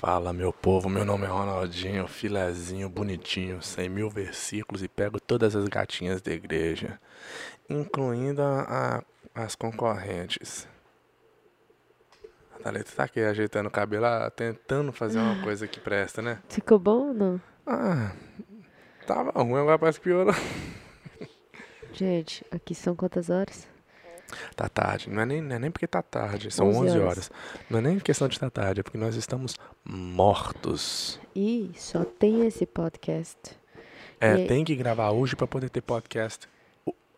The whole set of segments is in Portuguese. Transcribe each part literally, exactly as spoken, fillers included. Fala meu povo, meu nome é Ronaldinho, filezinho, bonitinho, cem mil versículos e pego todas as gatinhas da igreja, incluindo a, a, as concorrentes. A Thalita tá aqui ajeitando o cabelo, tentando fazer uma ah, coisa que presta, né? Ficou bom ou não? Ah, tava ruim, agora parece que piorou. Gente, aqui são quantas horas? Tá tarde, não é nem, não é nem porque tá tarde, são onze horas. Não é nem questão de tá tarde, é porque nós estamos mortos. E só tem esse podcast. É, e... tem que gravar hoje pra poder ter podcast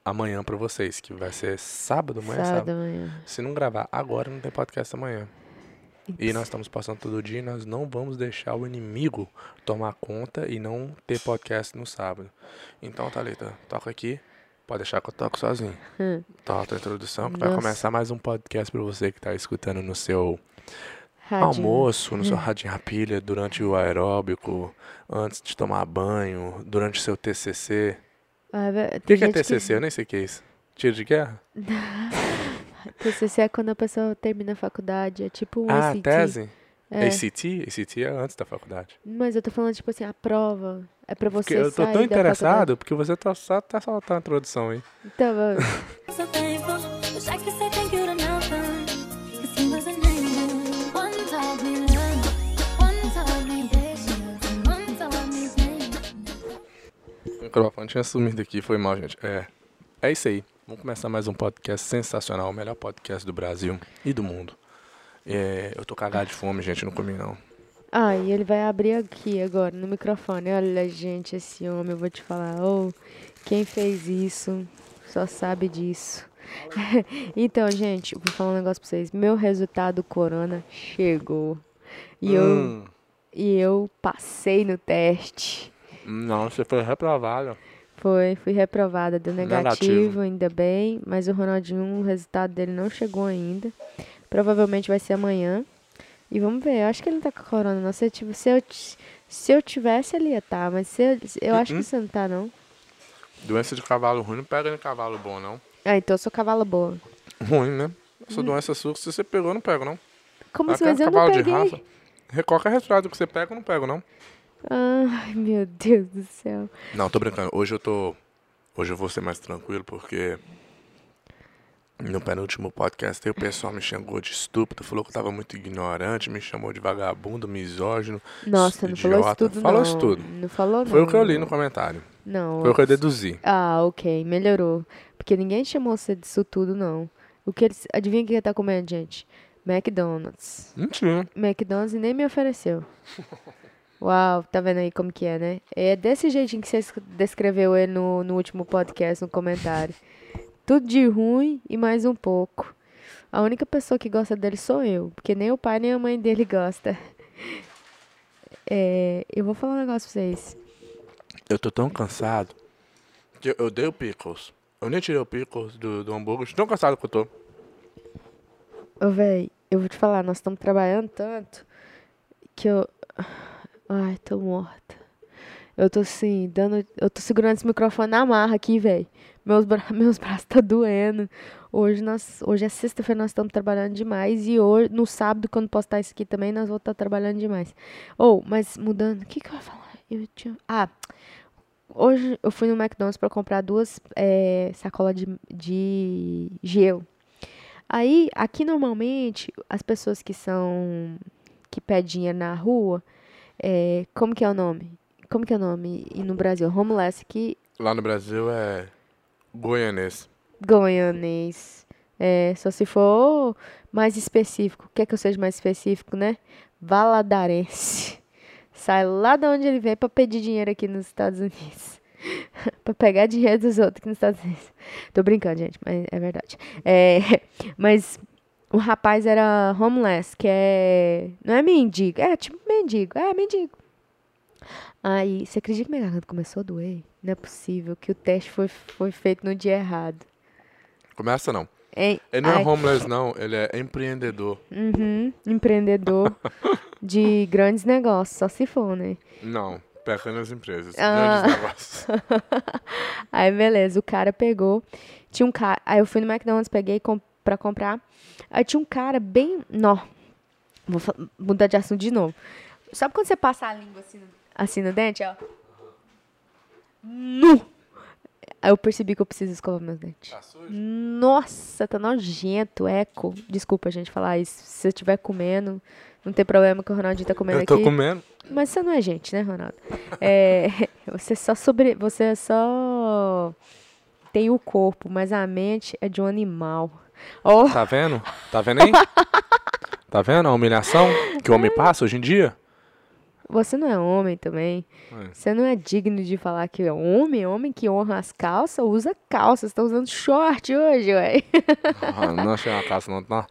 amanhã pra vocês, que vai ser sábado, amanhã sábado, sábado. Amanhã. Se não gravar agora, não tem podcast amanhã. It's... E nós estamos passando todo dia e nós não vamos deixar o inimigo tomar conta e não ter podcast no sábado. Então, Thalita, toca aqui. Pode deixar que eu toco sozinho. Hum. Toca a introdução que Nossa. vai começar mais um podcast pra você que tá escutando no seu radinho. almoço, no hum. seu radinho a pilha, durante o aeróbico, antes de tomar banho, durante o seu T C C. Ah, o que, que é T C C? Que... Eu nem sei o que é isso. Tiro de guerra? T C C é quando a pessoa termina a faculdade, é tipo um ah, A C T. Ah, tese? É. A C T? A C T é antes da faculdade. Mas eu tô falando, tipo assim, a prova é pra você sair da faculdade. Eu tô tão interessado, porque você tá só tá soltando a introdução aí. Tá bom. O microfone tinha sumido aqui, foi mal, gente. É, é isso aí. Vamos começar mais um podcast sensacional, o melhor podcast do Brasil e do mundo. É, eu tô cagado de fome, gente, não comi não. Ah, e ele vai abrir aqui agora, no microfone. Olha, gente, esse homem, eu vou te falar. Oh, quem fez isso só sabe disso. Então, gente, vou falar um negócio pra vocês. Meu resultado corona chegou. E, hum. eu, e eu passei no teste. Não, você foi reprovada. Foi, fui reprovada, deu negativo, negativo, ainda bem. Mas o Ronaldinho, o resultado dele não chegou ainda. Provavelmente vai ser amanhã. E vamos ver, eu acho que ele não tá com corona, não. Se eu, tipo, se eu, se eu tivesse, ele ia estar. Tá, mas se eu, eu uh-uh. acho que você não tá, não. Doença de cavalo ruim não pega no cavalo bom, não. Ah, então eu sou cavalo boa. Ruim, né? Essa hum. doença sua, se você pegou, eu não pego, não. Como se assim, eu não peguei? Qualquer resfriado que você pega, eu não pego, não. Ai, meu Deus do céu. Não, tô brincando. Hoje eu tô... Hoje eu vou ser mais tranquilo, porque... No penúltimo podcast, aí o pessoal me xingou de estúpido, falou que eu tava muito ignorante, me chamou de vagabundo, misógino, Nossa, idiota. Não falou isso tudo, falou não. Isso tudo. Não falou, não. Foi o que eu li no comentário. Não. Foi o que eu deduzi. Ah, ok. Melhorou. Porque ninguém chamou você disso tudo, não. O que eles... Adivinha o que ele tá comendo, gente? McDonald's. Mentira. McDonald's nem me ofereceu. Uau, tá vendo aí como que é, né? É desse jeitinho que você descreveu ele no, no último podcast, no comentário. Tudo de ruim e mais um pouco. A única pessoa que gosta dele sou eu, porque nem o pai nem a mãe dele gosta. É, eu vou falar um negócio pra vocês. Eu tô tão cansado que eu, eu dei o pickles. Eu nem tirei o pickles do, do hambúrguer, de tão cansado que eu tô. Ô, véi, eu vou te falar, nós estamos trabalhando tanto que eu... Ai, tô morta. Eu tô assim, dando... Eu tô segurando esse microfone na marra aqui, véi. Meus, bra- meus braços tá doendo. Hoje, nós, hoje é sexta-feira, nós estamos trabalhando demais. E hoje, no sábado, quando postar isso aqui também, nós vamos estar trabalhando demais. Ou, oh, mas mudando, o que que eu ia falar? Eu tinha... Ah, hoje eu fui no McDonald's pra comprar duas é, sacolas de, de gel. Aí, aqui normalmente, as pessoas que são... Que pedem dinheiro na rua, é, como que é o nome? Como que é o nome? E no Brasil, homeless aqui... Lá no Brasil é... Goianês. Goianês. É, só se for mais específico. Quer que eu seja mais específico, né? Valadarense. Sai lá de onde ele vem pra pedir dinheiro aqui nos Estados Unidos. Pra pegar dinheiro dos outros aqui nos Estados Unidos. Tô brincando, gente, mas é verdade. É, mas o rapaz era homeless, que é... Não é mendigo, é tipo mendigo. É mendigo. Aí, você acredita que minha garganta começou a doer? Não é possível que o teste foi, foi feito no dia errado. Começa não. É, ele não ai, é homeless não, ele é empreendedor. Uhum, empreendedor de grandes negócios, só se for, né? Não, pequenas empresas, ah. grandes negócios. Aí beleza, o cara pegou, tinha um cara, aí eu fui no McDonald's, peguei com, pra comprar, aí tinha um cara bem, não, vou mudar de assunto de novo. Sabe quando você passa a língua assim, assim no dente? Ó? Nu! Aí eu percebi que eu preciso escovar meus dentes. Tá sujo? Nossa, tá nojento, eco. Desculpa, gente, falar isso. Se você estiver comendo, não tem problema que o Ronaldinho tá comendo aqui. Eu tô aqui. comendo. Mas você não é gente, né, Ronaldo? É, você só sobre... Você só... Tem o corpo, mas a mente é de um animal. Oh. Tá vendo? Tá vendo aí? Tá vendo a humilhação que o homem passa hoje em dia? Você não é homem também. É. Você não é digno de falar que é homem. Homem que honra as calças, usa calças. Você tá usando short hoje, ué. Ah, não achei uma calça, não. não.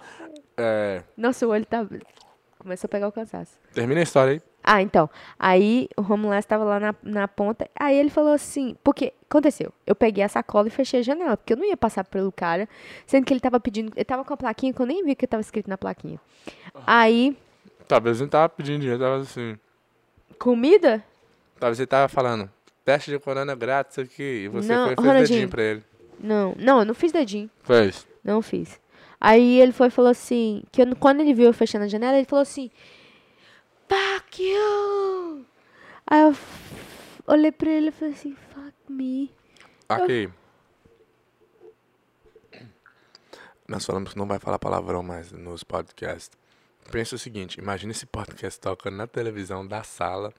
É... Nossa, o olho tá... Começou a pegar o cansaço. Termina a história aí. Ah, então. Aí o Romulus estava lá na, na ponta. Aí ele falou assim... Porque aconteceu. Eu peguei a sacola e fechei a janela. Porque eu não ia passar pelo cara. Sendo que ele estava pedindo... Ele estava com a plaquinha que eu nem vi que estava escrito na plaquinha. Aí... Talvez ele não estava pedindo dinheiro. Estava assim... Comida? Talvez ele estava falando... Teste de corona grátis aqui. E você não, foi, fez Ronaldinho, dedinho pra ele. Não. Não, eu não fiz dedinho. Fez. Não fiz. Aí ele foi e falou assim... Que eu, quando ele viu eu fechando a janela, ele falou assim... Fuck you! Aí eu olhei pra ele e falei assim, fuck me. Aqui. Eu... Nós falamos que não vai falar palavrão mais nos podcasts. Pensa o seguinte, imagina esse podcast tocando na televisão da sala,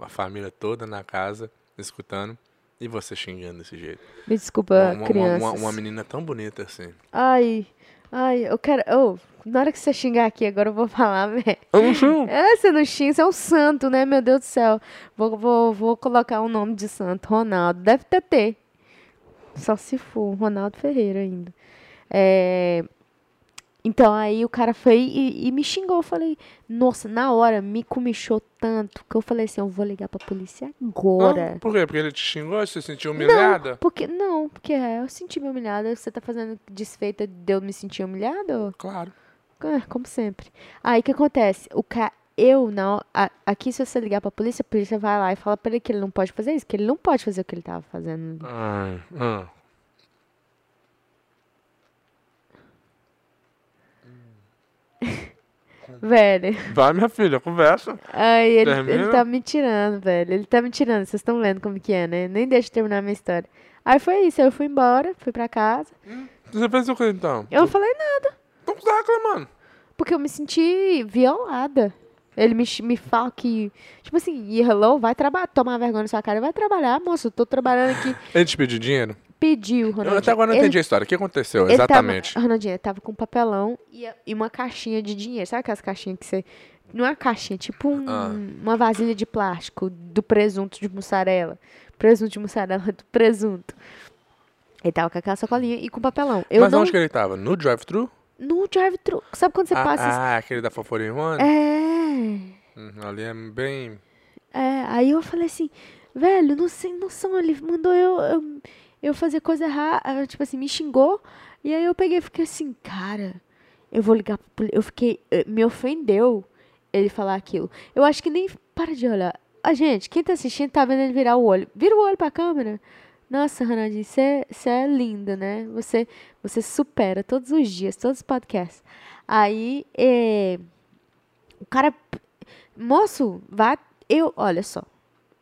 a família toda na casa, escutando, e você xingando desse jeito. Me desculpa, uma, crianças. Uma, uma, uma menina tão bonita assim. Ai... Ai, eu quero... Oh, na hora que você xingar aqui, agora eu vou falar, velho. Eu não xingo. É, você não xinga, você é um santo, né? Meu Deus do céu. Vou, vou, vou colocar um nome de santo. Ronaldo. Deve até ter. Só se for. Ronaldo Ferreira ainda. É... Então, aí o cara foi e, e me xingou. Eu falei, nossa, na hora me comichou tanto que eu falei assim, eu vou ligar pra polícia agora. Não, por quê? Porque ele te xingou? Você se sentiu humilhada? Não, porque, não, porque é, eu senti me humilhada. Você tá fazendo desfeita de eu me sentir humilhada? Claro. É, como sempre. Aí, o que acontece? O cara, eu, não, a, aqui se você ligar pra polícia, a polícia vai lá e fala pra ele que ele não pode fazer isso, que ele não pode fazer o que ele tava fazendo. Ah, ah. Velho. Vai, minha filha, conversa. Ai, ele, ele tá me tirando, velho. Ele tá me tirando, vocês estão vendo como que é, né? Nem deixa eu terminar a minha história. Aí foi isso, eu fui embora, fui pra casa. Você fez o que então? Eu não falei nada. Então você tá reclamando? Porque eu me senti violada. Ele me, me fala que, tipo assim, hello, vai trabalhar, tomar vergonha na sua cara e vai trabalhar, moço, eu tô trabalhando aqui. Ele te pediu dinheiro? Pediu, Ronaldinho. Eu até agora não ele, entendi a história. O que aconteceu ele exatamente? Tava, Ronaldinho, ele tava com um papelão e, e uma caixinha de dinheiro. Sabe aquelas caixinhas que você... Não é uma caixinha, tipo um, ah. uma vasilha de plástico do presunto de mussarela. Presunto de mussarela do presunto. Ele tava com aquela sacolinha e com papelão. Eu Mas não... onde que ele tava? No drive-thru? No drive-thru. Sabe quando você ah, passa... Ah, esse... aquele da Foforinha One? É. Uhum, ali é bem... É, aí eu falei assim... Velho, não sei, não são ele mandou eu... eu... Eu fazia coisa errada, tipo assim, me xingou. E aí eu peguei e fiquei assim, cara, eu vou ligar pra polícia. Eu fiquei, me ofendeu ele falar aquilo. Eu acho que nem, para de olhar. Ah, gente, quem tá assistindo tá vendo ele virar o olho. Vira o olho pra câmera. Nossa, Ronaldinho, você é linda, né? Você, você supera todos os dias, todos os podcasts. Aí, é, o cara, moço, vai, eu, olha só.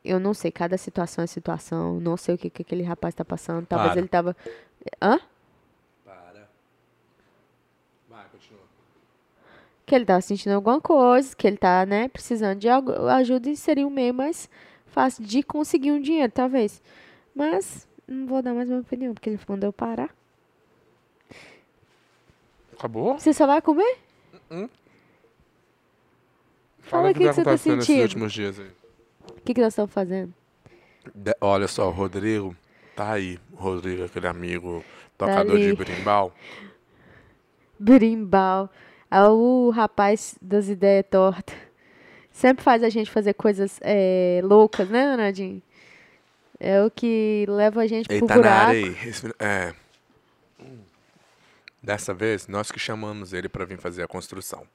Eu não sei, cada situação é situação. Não sei o que, que aquele rapaz tá passando. Talvez Para. ele tava... Hã? Para. Vai, continua. Que ele tava sentindo alguma coisa, que ele tá, né, precisando de algo, ajuda e seria um meio mais fácil de conseguir um dinheiro, talvez. Mas não vou dar mais minha opinião, porque ele mandou eu parar. Acabou? Você só vai comer? Uh-uh. Fala o que, que, que você tá sentindo nesses últimos dias aí. O que, que nós estamos fazendo? De, olha só, o Rodrigo tá aí. O Rodrigo, aquele amigo tocador tá de berimbau. Berimbau. É o rapaz das ideias tortas. Sempre faz a gente fazer coisas é, loucas, né, Ronaldinho? É o que leva a gente Ele pro tá buraco. Na área aí. Esse, é, dessa vez, nós que chamamos ele para vir fazer a construção.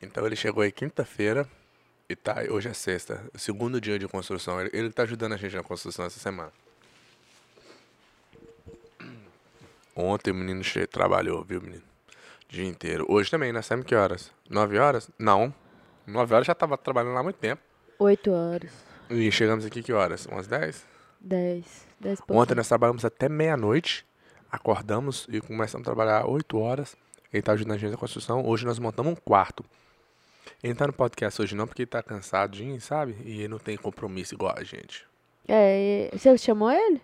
Então, ele chegou aí quinta-feira. E tá, hoje é sexta, segundo dia de construção. Ele, ele tá ajudando a gente na construção essa semana. Ontem o menino cheio, trabalhou, viu, menino? Dia inteiro. Hoje também, nós saímos que horas? nove horas? Não. nove horas já tava trabalhando lá há muito tempo. oito horas. E chegamos aqui que horas? Umas dez? dez. dez. Ontem nós trabalhamos até meia-noite. Acordamos e começamos a trabalhar oito horas. Ele tá ajudando a gente na construção. Hoje nós montamos um quarto. Ele tá no podcast hoje não, porque ele tá cansadinho, sabe? E ele não tem compromisso igual a gente. É, você chamou ele?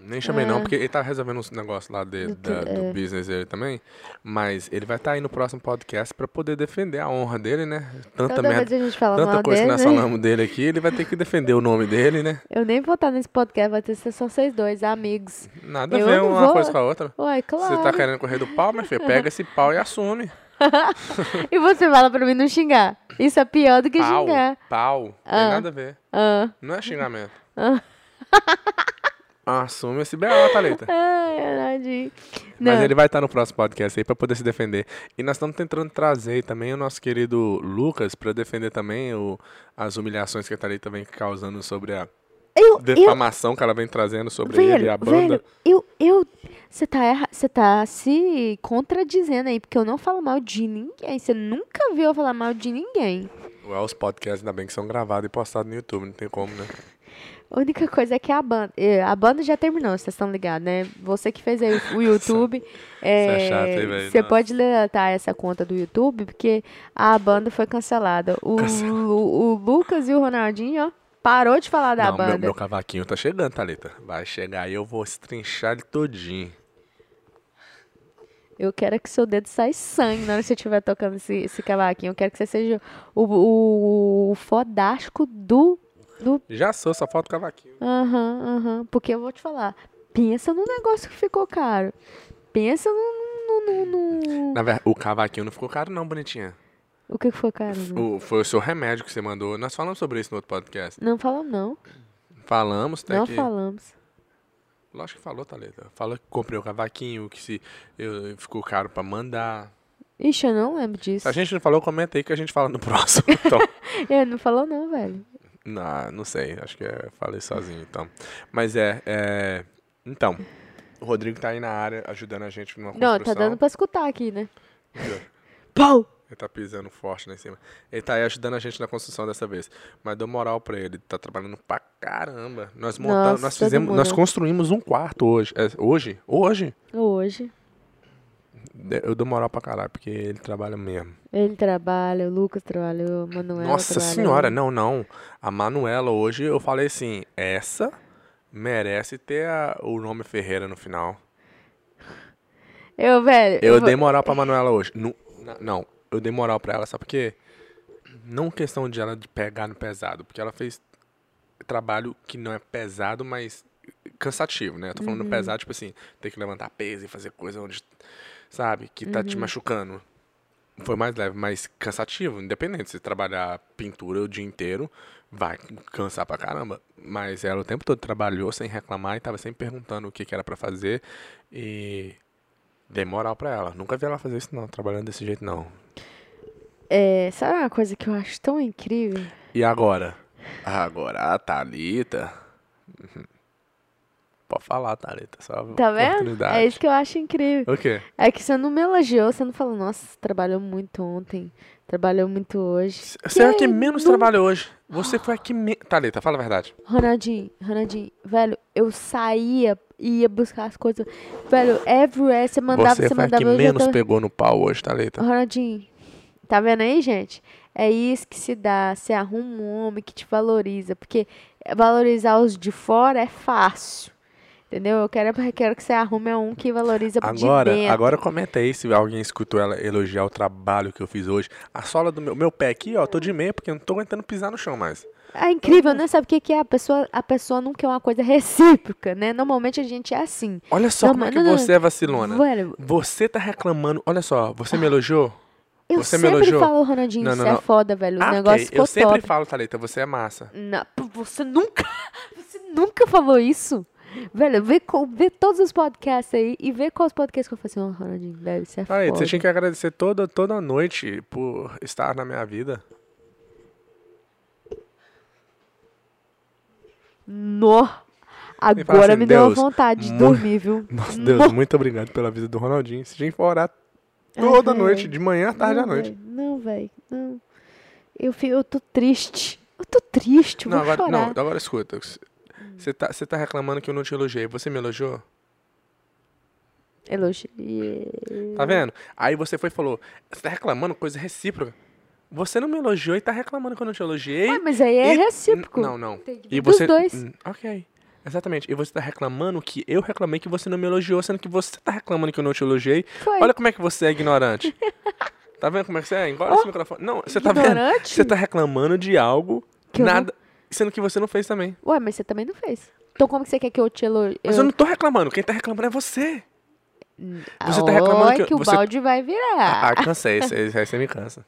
Nem chamei é. não, porque ele tá resolvendo uns negócios lá de, do, da, do é. business dele também. Mas ele vai estar tá aí no próximo podcast pra poder defender a honra dele, né? Tanta Toda merda, a gente fala tanta coisa dele, que nós falamos, né? Dele aqui, ele vai ter que defender o nome dele, né? Eu nem vou estar nesse podcast, vai ter que ser só vocês dois, amigos. Nada eu a ver uma vou. coisa com a outra. Ué, claro. Você tá querendo correr do pau, minha filha? Pega esse pau e assume. E você fala pra mim não xingar. Isso é pior do que pau, xingar. Pau, ah. Tem nada a ver. Ah. Não é xingamento. Ah. Assume esse B O, Thalita. Ai, Arnaldinho. Mas não. Ele vai estar no próximo podcast aí pra poder se defender. E nós estamos tentando trazer também o nosso querido Lucas pra defender também o, as humilhações que a Thalita vem causando sobre a eu, defamação eu, que ela vem trazendo sobre velho, ele e a banda. Velho, eu. Você eu, tá, erra, tá se contradizendo aí, porque eu não falo mal de ninguém. Você nunca viu eu falar mal de ninguém. Ué, os podcasts ainda bem que são gravados e postados no YouTube, não tem como, né? A única coisa é que a banda... A banda já terminou, vocês estão ligados, né? Você que fez aí o YouTube... é, é chato, hein, velho? Você pode levantar essa conta do YouTube, porque a banda foi cancelada. O, o, o Lucas e o Ronaldinho, ó, parou de falar da Não, banda. Meu, meu cavaquinho tá chegando, Thalita. Vai chegar aí, eu vou estrinchar ele todinho. Eu quero é que seu dedo saia sangue na hora que você estiver tocando esse, esse cavaquinho. Eu quero que você seja o, o, o fodástico do... Do... Já sou, só falta o cavaquinho. Aham, uhum, aham. Uhum. Porque eu vou te falar, pensa num negócio que ficou caro. Pensa no... no, no, no... Na verdade, o cavaquinho não ficou caro não, bonitinha. O que ficou caro? Né? O, foi o seu remédio que você mandou. Nós falamos sobre isso no outro podcast. Não falamos, não. Falamos, tá? Não que... falamos. Lógico que falou, Thalita. Falou que comprei o cavaquinho, que se eu, ficou caro pra mandar... Ixi, eu não lembro disso. Se a gente não falou, comenta aí que a gente fala no próximo, então. É, não falou não, velho. Não, não sei, acho que eu falei sozinho, então. Mas é, é... Então, o Rodrigo tá aí na área ajudando a gente numa construção. Não, tá dando pra escutar aqui, né? Pau! Ele tá pisando forte lá em cima. Ele tá aí ajudando a gente na construção dessa vez. Mas deu moral pra ele, ele tá trabalhando pra caramba. Nós montamos, Nossa, nós fizemos, nós construímos um quarto hoje. É, hoje? Hoje? Hoje. Eu dou moral pra caralho, porque ele trabalha mesmo. Ele trabalha, o Lucas trabalha, o Manuela Nossa trabalha. Senhora, não, não. A Manuela hoje, eu falei assim, essa merece ter a, o nome Ferreira no final. Eu, velho... Eu, eu dei moral pra Manuela hoje. Não, não, eu dei moral pra ela, sabe por quê? Não questão de ela de pegar no pesado, porque ela fez trabalho que não é pesado, mas cansativo, né? Eu tô falando uhum. pesado, tipo assim, ter que levantar peso e fazer coisa onde... Sabe, que tá uhum. te machucando. Foi mais leve, mas cansativo, independente. Se trabalhar pintura o dia inteiro, vai cansar pra caramba. Mas ela o tempo todo trabalhou sem reclamar e tava sempre perguntando o que, que era pra fazer. E dei moral pra ela. Nunca vi ela fazer isso, não, trabalhando desse jeito, não. É, sabe uma coisa que eu acho tão incrível? E agora? Agora a Thalita... Pode falar, Thalita, só tá vendo? É isso que eu acho incrível. O quê? É que você não me elogiou, você não falou, nossa, você trabalhou muito ontem, trabalhou muito hoje. Você é a que menos não... trabalhou hoje. Você foi a que menos... Thalita, fala a verdade. Ronaldinho, Ronaldinho, velho, eu saía, ia buscar as coisas. Velho, everywhere, você mandava, você, você mandava... Você foi a que menos tava... pegou no pau hoje, Thalita. Ronaldinho, tá vendo aí, gente? É isso que se dá, você arruma um homem que te valoriza, porque valorizar os de fora é fácil. Entendeu? Eu quero, eu quero que você arrume um que valoriza agora, de dentro. Agora comenta aí se alguém escutou ela elogiar o trabalho que eu fiz hoje. A sola do meu, meu pé aqui, ó, tô de meia porque eu não tô aguentando pisar no chão mais. É incrível, né? Sabe o que, que é? A pessoa, a pessoa não quer uma coisa recíproca, né? Normalmente a gente é assim. Olha só não, como é que não, você não. é vacilona. Velho, você tá reclamando. Olha só, você me elogiou? Eu você sempre me elogiou? falo, Ronaldinho, não, não, você não. é foda, velho. Ah, o negócio okay. ficou Eu sempre top. falo, Thalita, você é massa. Não, você nunca, você nunca falou isso. Velho, vê, vê todos os podcasts aí e vê quais podcasts que eu faço. Oh, Ronaldinho, velho, isso é foda. Aí, você tinha que agradecer toda, toda noite por estar na minha vida. No. Agora assim, me Deus, deu a vontade de dormir, viu? Nossa, no. Deus, muito obrigado pela vida do Ronaldinho. Você tinha que orar toda ah, noite, véio. de manhã, à tarde, não, à noite. Véio, não, velho, não. eu, eu tô triste. Eu tô triste, eu não, vou agora, chorar. Não, agora escuta. Você tá, tá reclamando que eu não te elogiei. Você me elogiou? Elogiei. Tá vendo? Aí você foi e falou, você tá reclamando coisa recíproca. Você não me elogiou e tá reclamando que eu não te elogiei. Ah, mas aí é e... recíproco. Não, não. Tem e você... dos dois. Ok. Exatamente. E você tá reclamando que eu reclamei que você não me elogiou, sendo que você tá reclamando que eu não te elogiei. Foi. Olha como é que você é ignorante. Tá vendo como é que você é? Engole oh, esse microfone. Não, você tá vendo? Você tá reclamando de algo, que nada, não... sendo que você não fez também. Ué, mas você também não fez. Então como que você quer que eu te elogie? Mas eu não tô reclamando. Quem tá reclamando é você. Você tá reclamando oh, que, que o você... balde vai virar. Ah, ah cansei. Aí você me cansa.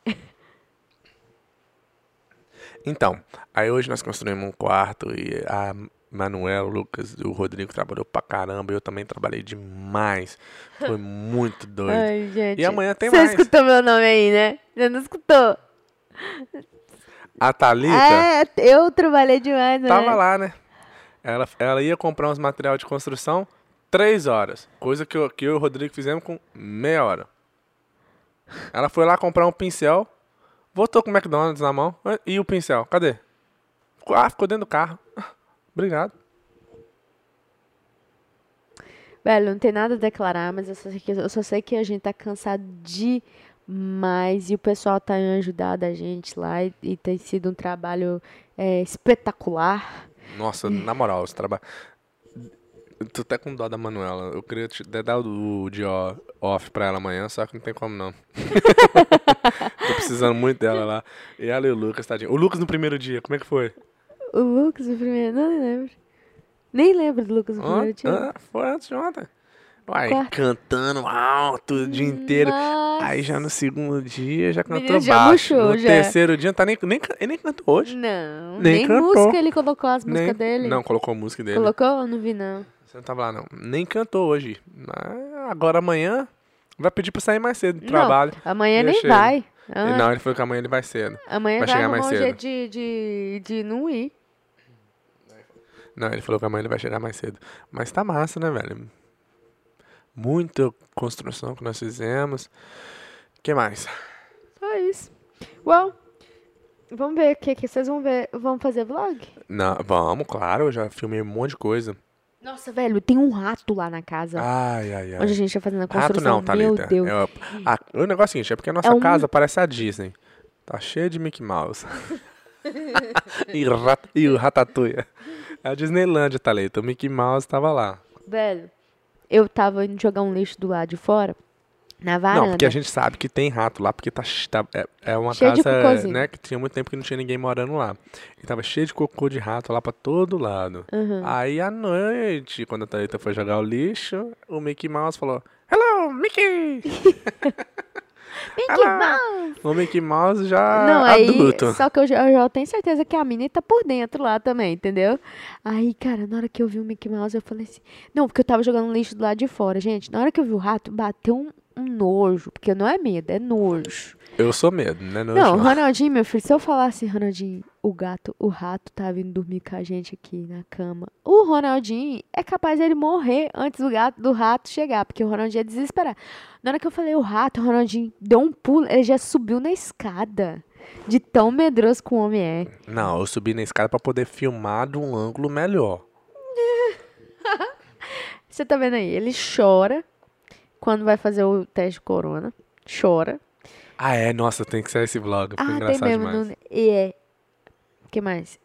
Então, aí hoje nós construímos um quarto e a Manuel, o Lucas e o Rodrigo trabalhou pra caramba. Eu também trabalhei demais. Foi muito doido. Ai, gente. E amanhã tem você mais. Você escutou meu nome aí, né? Você não escutou? A Thalita? É, eu trabalhei demais, né? Tava lá, né? Ela, ela ia comprar uns material de construção três horas. Coisa que eu, que eu e o Rodrigo fizemos com meia hora. Ela foi lá comprar um pincel. Voltou com o McDonald's na mão. E o pincel? Cadê? Ah, ficou dentro do carro. Obrigado. Velho, não tem nada a declarar, mas eu só, sei que, eu só sei que a gente tá cansado demais. E o pessoal tá ajudando a gente lá. E, e tem sido um trabalho é, espetacular. Nossa, na moral, esse trabalho... Eu tô até com dó da Manuela. Eu queria te dar o dia off pra ela amanhã, só que não tem como, não. Tô precisando muito dela lá. E ela e o Lucas, tadinho. O Lucas no primeiro dia, como é que foi? O Lucas no primeiro... Não lembro. Nem lembro do Lucas no primeiro dia. Ah, foi antes de ontem. Uai, quarto. Cantando alto o dia inteiro. Nossa. Aí já no segundo dia já cantou já baixo. Murchou, no já. terceiro dia não tá nem, nem, nem cantou hoje. Não, nem, nem cantou. Música ele colocou as músicas nem, dele. Não, colocou a música dele. Colocou? Não vi, não. Você não tava lá, não. Nem cantou hoje. Mas agora amanhã vai pedir pra sair mais cedo do trabalho. Amanhã nem chego. Vai. Ah. Não, ele falou que amanhã ele vai cedo. Amanhã vai, vai chegar mais cedo. De, de, de não ir. Não, ele falou que amanhã ele vai chegar mais cedo. Mas tá massa, né, velho? Muita construção que nós fizemos. O que mais? Só isso. Uau. Vamos ver o que, que vocês vão ver. Vamos fazer vlog? Não, vamos, claro. Eu já filmei um monte de coisa. Nossa, velho, tem um rato lá na casa. Ai, ai, ai. Onde a gente tá fazendo a construção. Rato não, meu Thalita. Deus. Eu, a, o negócio é o seguinte, é porque a nossa é um... casa parece a Disney. Tá cheia de Mickey Mouse. e, rat, e o Ratatouille. É a Disneylândia, Thalita. O Mickey Mouse tava lá. Velho, eu tava indo jogar um lixo do lado de fora, na varanda. Não, porque a gente sabe que tem rato lá, porque tá, tá, é, é uma cheio casa, né, que tinha muito tempo que não tinha ninguém morando lá. E tava cheio de cocô de rato lá pra todo lado. Uhum. Aí, à noite, quando a Thalita foi jogar o lixo, o Mickey Mouse falou, hello, Mickey! Mickey Mouse! O Mickey Mouse já não, adulto. Aí, só que eu já, eu já tenho certeza que a mina tá por dentro lá também, entendeu? Aí, cara, na hora que eu vi o Mickey Mouse, eu falei assim... Não, porque eu tava jogando um lixo do lado de fora, gente. Na hora que eu vi o rato, bateu um... um nojo, porque não é medo, é nojo. Eu sou medo, né? Nojo, não, não, Ronaldinho, meu filho, se eu falasse, Ronaldinho, o gato, o rato tá vindo dormir com a gente aqui na cama. O Ronaldinho é capaz dele morrer antes do gato, do rato chegar, porque o Ronaldinho é desesperado. Na hora que eu falei o rato, o Ronaldinho deu um pulo, ele já subiu na escada. De tão medroso que o homem é. Não, eu subi na escada pra poder filmar de um ângulo melhor. Você tá vendo aí, ele chora. Quando vai fazer o teste de corona, chora. Ah, é? Nossa, tem que ser esse vlog. Foi ah, engraçado tem mesmo. Demais. E é. O que mais?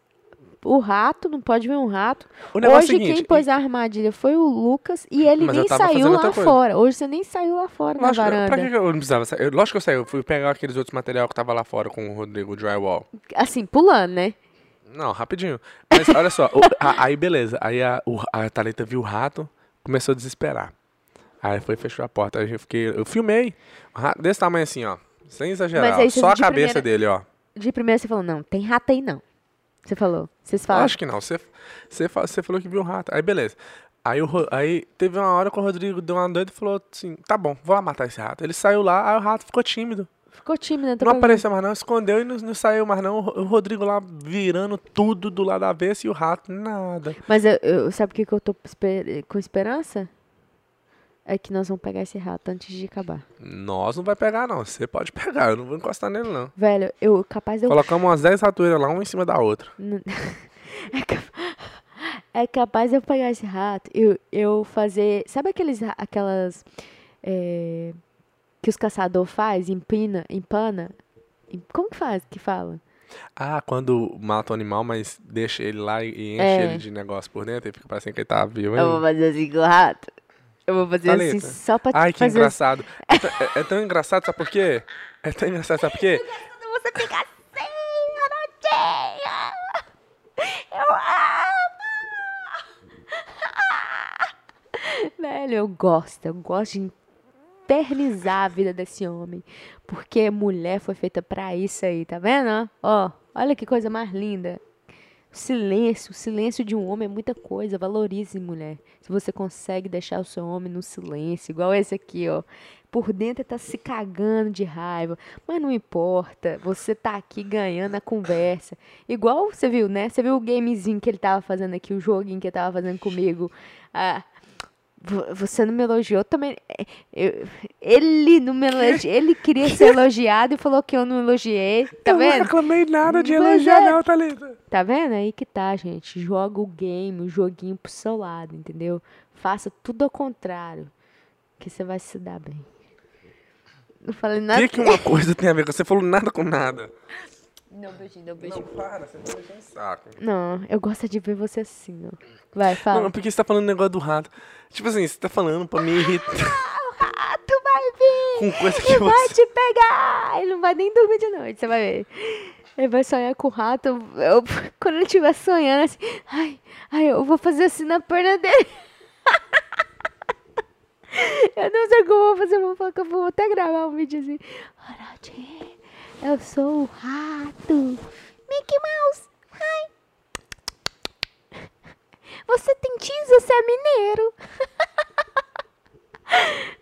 O rato, não pode ver um rato. O negócio hoje é seguinte, quem pôs e... a armadilha foi o Lucas e ele mas nem saiu lá fora. Hoje você nem saiu lá fora lógico, na varanda. Pra que eu não precisava sair? Eu, lógico que eu saí. Eu fui pegar aqueles outros material que tava lá fora com o Rodrigo, o drywall. Assim, pulando, né? Não, rapidinho. Mas olha só. O, a, aí, beleza. Aí a, o, a Thalita viu o rato, começou a desesperar. Aí foi e fechou a porta. Aí eu fiquei. Eu filmei. Desse tamanho assim, ó. Sem exagerar. Mas aí, só a de cabeça primeira, dele, ó. De primeira você falou, não, tem rato aí não. Você falou. Vocês falaram? Acho que não. Você, você, você falou que viu um rato. Aí beleza. Aí, o, aí teve uma hora que o Rodrigo deu uma doida e falou assim: tá bom, vou lá matar esse rato. Ele saiu lá, aí o rato ficou tímido. Ficou tímido, entrou. Não apareceu mais não, escondeu e não, não saiu mais não. O Rodrigo lá virando tudo do lado avesso e o rato nada. Mas eu, eu, sabe o que, que eu tô com esperança? é que nós vamos pegar esse rato antes de acabar. Nós não vai pegar, não. Você pode pegar. Eu não vou encostar nele, não. Velho, eu capaz de eu... Colocamos umas dez ratoeiras lá, uma em cima da outra. é, capaz... é capaz de eu pegar esse rato e eu, eu fazer... Sabe aqueles, aquelas... É... que os caçadores fazem? Empina, empana? Como que faz que fala? Ah, quando mata o animal, mas deixa ele lá e enche é. ele de negócio por dentro e fica parecendo que ele tá vivo. Hein? Eu vou fazer assim com o rato. Eu vou fazer Talita. assim só pra... Ai, que fazer engraçado. É, é tão engraçado, sabe por quê? É tão engraçado, sabe por quê? Você fica assim, garotinha. Eu amo. Velho, eu gosto. Eu gosto de eternizar a vida desse homem. Porque mulher foi feita pra isso aí, tá vendo? Ó, olha que coisa mais linda. O silêncio, o silêncio de um homem é muita coisa. Valorize, mulher. Se você consegue deixar o seu homem no silêncio, igual esse aqui, ó. Por dentro tá se cagando de raiva, mas não importa. Você tá aqui ganhando a conversa. Igual você viu, né? Você viu o gamezinho que ele tava fazendo aqui, o joguinho que ele tava fazendo comigo. Ah, você não me elogiou também. Eu, ele não me elogiou. Ele queria ser elogiado e falou que eu não elogiei. Tá eu vendo? Eu não reclamei nada de elogiar, é. não, Thalita. Tá vendo? Aí que tá, gente. Joga o game, o joguinho pro seu lado, entendeu? Faça tudo ao contrário, que você vai se dar bem. Não falei nada. O que, que uma coisa tem a ver com você? Você falou nada com nada. Não, beijinho, não, beijinho. Não, para, você tá beijando o saco. Não, eu gosto de ver você assim, ó. Vai, fala. Não, porque você tá falando o negócio do rato. Tipo assim, você tá falando pra me irritar. Ah, o rato vai vir! Com coisa que ele você... vai te pegar! Ele não vai nem dormir de noite, você vai ver. Ele vai sonhar com o rato. Eu, quando ele estiver sonhando, assim... Ai, ai, eu vou fazer assim na perna dele. Eu não sei como eu vou fazer, eu vou falar que eu vou até gravar um vídeo assim. Ratinho. Eu sou o rato. Mickey Mouse. Hi. Você tem jeans, você é mineiro.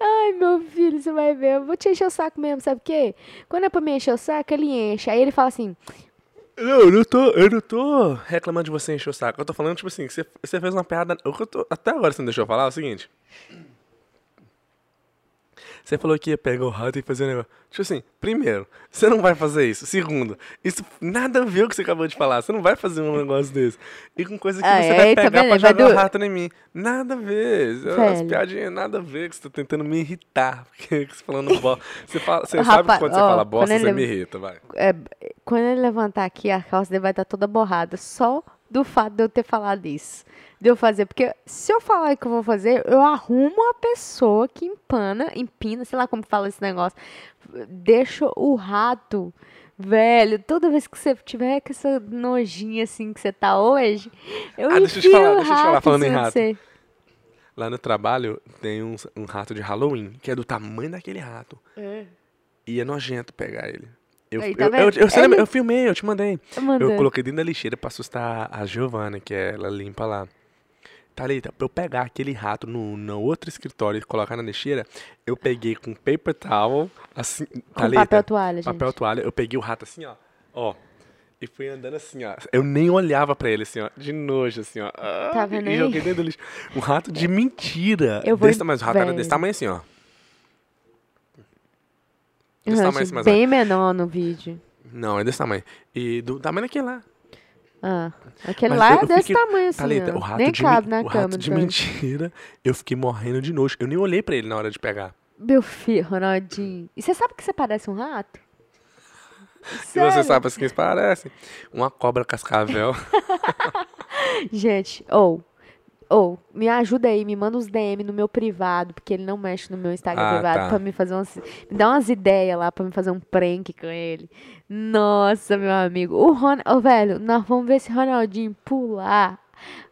Ai, meu filho, você vai ver. Eu vou te encher o saco mesmo, sabe o quê? Quando é pra me encher o saco, ele enche. Aí ele fala assim... Não, eu não tô, eu não tô reclamando de você encher o saco. Eu tô falando, tipo assim, que você, você fez uma piada... Eu tô, até agora você não deixou eu falar, é o seguinte... Você falou que ia pegar o rato e fazer um negócio. Tipo assim, primeiro, você não vai fazer isso. Segundo, isso nada a ver com o que você acabou de falar. Você não vai fazer um negócio desse. E com coisa que ah, você é, vai pegar pra jogar o do... um rato em mim. Nada a ver. Velho. As piadinhas, nada a ver, que você tá tentando me irritar. Porque você falando bosta. Você, fala, você Rapaz, sabe quando ó, você fala bosta, você me irrita, vai. É, quando ele levantar aqui, a calça dele vai estar toda borrada. Só do fato de eu ter falado isso. De eu fazer, porque se eu falar que eu vou fazer, eu arrumo a pessoa que empana, empina, sei lá como fala esse negócio. Deixa o rato, velho, toda vez que você tiver com essa nojinha assim que você tá hoje, eu ah, deixa eu te falar, deixa eu te falar, falando em rato. Você. Lá no trabalho tem um, um rato de Halloween, que é do tamanho daquele rato. É. E é nojento pegar ele. Eu, Aí, tá eu, eu, eu, eu, eu filmei, eu te mandei. Mandou. Eu coloquei dentro da lixeira pra assustar a Giovana, que ela limpa lá. Thalita, pra eu pegar aquele rato no, no outro escritório e colocar na lixeira, eu peguei com paper towel, assim, Thalita, papel toalha, gente. Papel toalha, eu peguei o rato assim, ó, ó, e fui andando assim, ó, eu nem olhava pra ele, assim, ó, de nojo, assim, ó. Tá vendo aí? E joguei dentro do lixo. Um rato de mentira. Eu vou... desse, mas o rato Velho. era desse tamanho assim, ó. Desse tamanho, assim, mais bem mais. menor no vídeo. Não, é desse tamanho. E do tamanho daquele lá. Ah, aquele mas lá eu, eu é desse fiquei, tamanho assim, Thalita, o rato nem de, cabe na o cama. O rato de tanto. mentira, eu fiquei morrendo de nojo. Eu nem olhei pra ele na hora de pegar. Meu filho, Ronaldinho. E você sabe que você parece um rato? Se você sabe assim, que parece uma cobra cascavel. Gente, ou... Oh. Ou, oh, me ajuda aí, me manda uns D M no meu privado, porque ele não mexe no meu Instagram ah, privado, tá. pra me fazer umas... Me dá umas ideias lá, pra me fazer um prank com ele. Nossa, meu amigo. O Ron... Oh, velho, nós vamos ver esse Ronaldinho pular.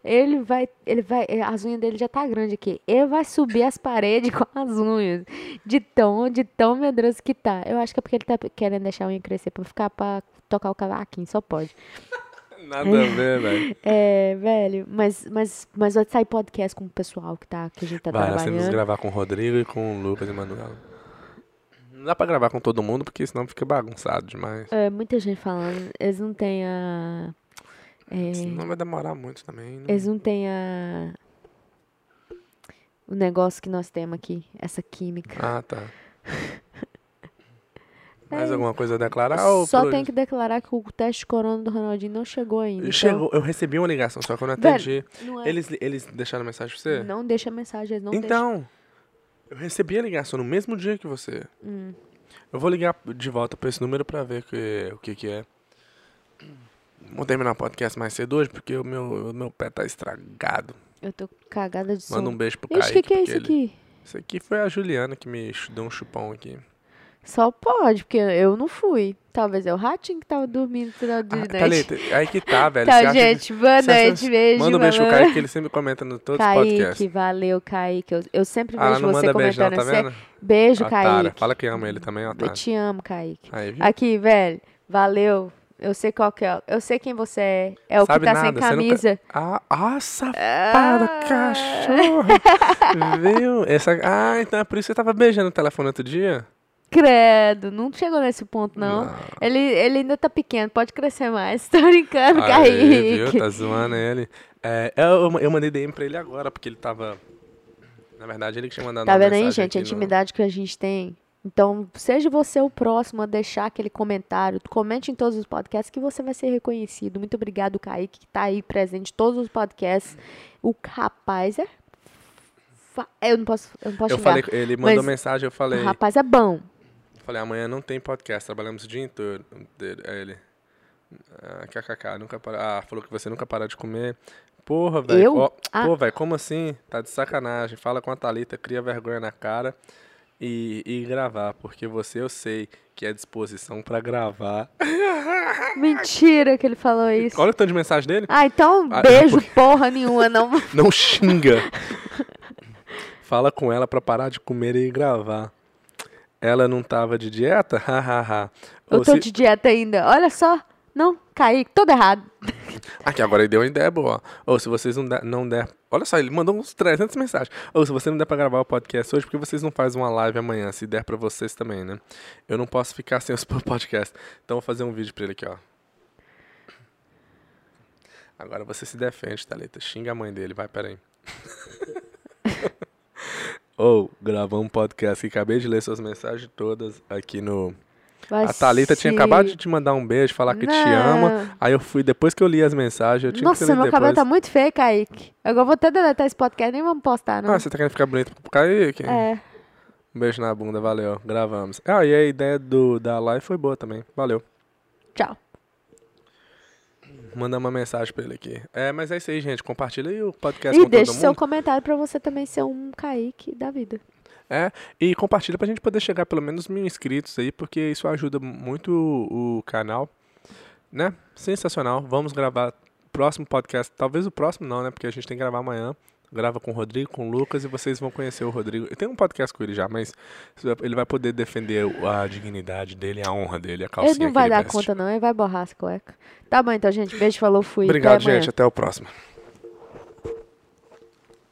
Ele vai... ele vai As unhas dele já tá grande aqui. Ele vai subir as paredes com as unhas. De tão, de tão medroso que tá. Eu acho que é porque ele tá querendo deixar a unha crescer, pra ficar pra tocar o cavaquinho, só pode. Nada a ver, velho. É, velho, mas, mas, mas vai sair podcast com o pessoal que, tá, que a gente tá vai, trabalhando. Vai, nós temos que gravar com o Rodrigo e com o Lucas e o Manuel. Não dá pra gravar com todo mundo, porque senão fica bagunçado demais. É, muita gente falando. Eles não têm a... É, senão vai demorar muito também. Não... Eles não têm a... o negócio que nós temos aqui, essa química. Ah, tá. Mais é, alguma coisa a declarar? Só pro... tem que declarar que o teste de corona do Ronaldinho não chegou ainda. Chegou. Então... Eu recebi uma ligação, só que eu não atendi. Velho, não é... eles, eles deixaram mensagem pra você? Não deixa mensagem, eles não então, deixam. Então, eu recebi a ligação no mesmo dia que você. Hum. Eu vou ligar de volta pra esse número pra ver que, o que que é. Vou terminar o podcast mais cedo hoje, porque o meu, o meu pé tá estragado. Eu tô cagada de sono. Manda um beijo pro Kaique. Ixi, o que que é isso ele... aqui? Isso aqui foi a Juliana que me deu um chupão aqui. Só pode, porque eu não fui. Talvez é o ratinho que tava dormindo no final de ah, noite. Tá, aí que tá, velho. Então, gente, que, boa noite, beijo. Manda um beijo pro Kaique, que ele sempre comenta no todos os podcasts. Kaique, valeu, Kaique. Eu, eu sempre vejo ah, não você manda comentando. Beijo, não, tá vendo? Beijo, otário. Kaique. Fala que ama ele também, otário. Eu te amo, Kaique. Aí, aqui, velho, valeu. Eu sei qual que é. Eu sei quem você é. É o sabe que tá nada, sem camisa. Nunca... Ah, ah, safado, ah. Cachorro. Viu? Essa... Ah, então é por isso que você tava beijando o telefone outro dia? Credo, não chegou nesse ponto, não. não. Ele, ele ainda tá pequeno, pode crescer mais. Tô brincando, Kaique. Viu? Tá zoando ele. É, eu, eu mandei D M pra ele agora, porque ele tava... Na verdade, ele que tinha mandado uma mensagem. Tá vendo aí, gente? A intimidade no... que a gente tem. Então, seja você o próximo a deixar aquele comentário. Comente em todos os podcasts que você vai ser reconhecido. Muito obrigado, Kaique, que tá aí presente em todos os podcasts. O rapaz é... Eu não posso, eu não posso eu chegar, falei, ele mandou mensagem, eu falei... O rapaz é bom. Falei, amanhã não tem podcast, trabalhamos o dia inteiro. É ele. Ah, kkk, nunca para... Ah, falou que você nunca parou de comer. Porra, velho. Oh, ah. Pô, velho, como assim? Tá de sacanagem. Fala com a Thalita, cria vergonha na cara e, e gravar. Porque você, eu sei que é disposição pra gravar. Mentira que ele falou isso. Olha o tanto de mensagem dele. Ah, então ah, beijo não... porra nenhuma. Não, não xinga. Fala com ela pra parar de comer e gravar. Ela não tava de dieta? Hahaha. Eu tô se... de dieta ainda. Olha só. Não, caí. Todo errado. Aqui, agora ele deu uma ideia boa. Ou se vocês não der, não der... Olha só, ele mandou uns trezentas mensagens. Ou se você não der pra gravar o podcast hoje, porque vocês não fazem uma live amanhã? Se der pra vocês também, né? Eu não posso ficar sem os podcasts. Então vou fazer um vídeo pra ele aqui, ó. Agora você se defende, Thalita. Xinga a mãe dele. Vai, peraí. Ou, oh, gravamos um podcast que acabei de ler suas mensagens todas aqui no... Vai a Thalita tinha acabado de te mandar um beijo, falar que não. te ama. Aí eu fui, depois que eu li as mensagens, eu tinha Nossa, que ler depois. Nossa, meu cabelo tá muito feio, Kaique. Agora vou até deletar esse podcast, nem vamos postar, não. Ah, você tá querendo ficar bonito pro Kaique? É. Um beijo na bunda, valeu. Gravamos. Ah, e a ideia do, da live foi boa também. Valeu. Tchau. Mandar uma mensagem pra ele aqui. É, mas é isso aí, gente. Compartilha aí o podcast e com todo mundo. E deixa seu comentário pra você também ser um Kaique da vida. É, e compartilha pra gente poder chegar pelo menos mil inscritos aí, porque isso ajuda muito o, o canal, né? Sensacional. Vamos gravar o próximo podcast. Talvez o próximo não, né? Porque a gente tem que gravar amanhã. Grava com o Rodrigo, com o Lucas, e vocês vão conhecer o Rodrigo. Eu tenho um podcast com ele já, mas ele vai poder defender a dignidade dele, a honra dele, a calcinha que ele veste. Ele não vai dar conta não, ele vai borrar as cuecas. Tá bom então, gente. Beijo, falou, fui. Obrigado, gente. Até o próximo.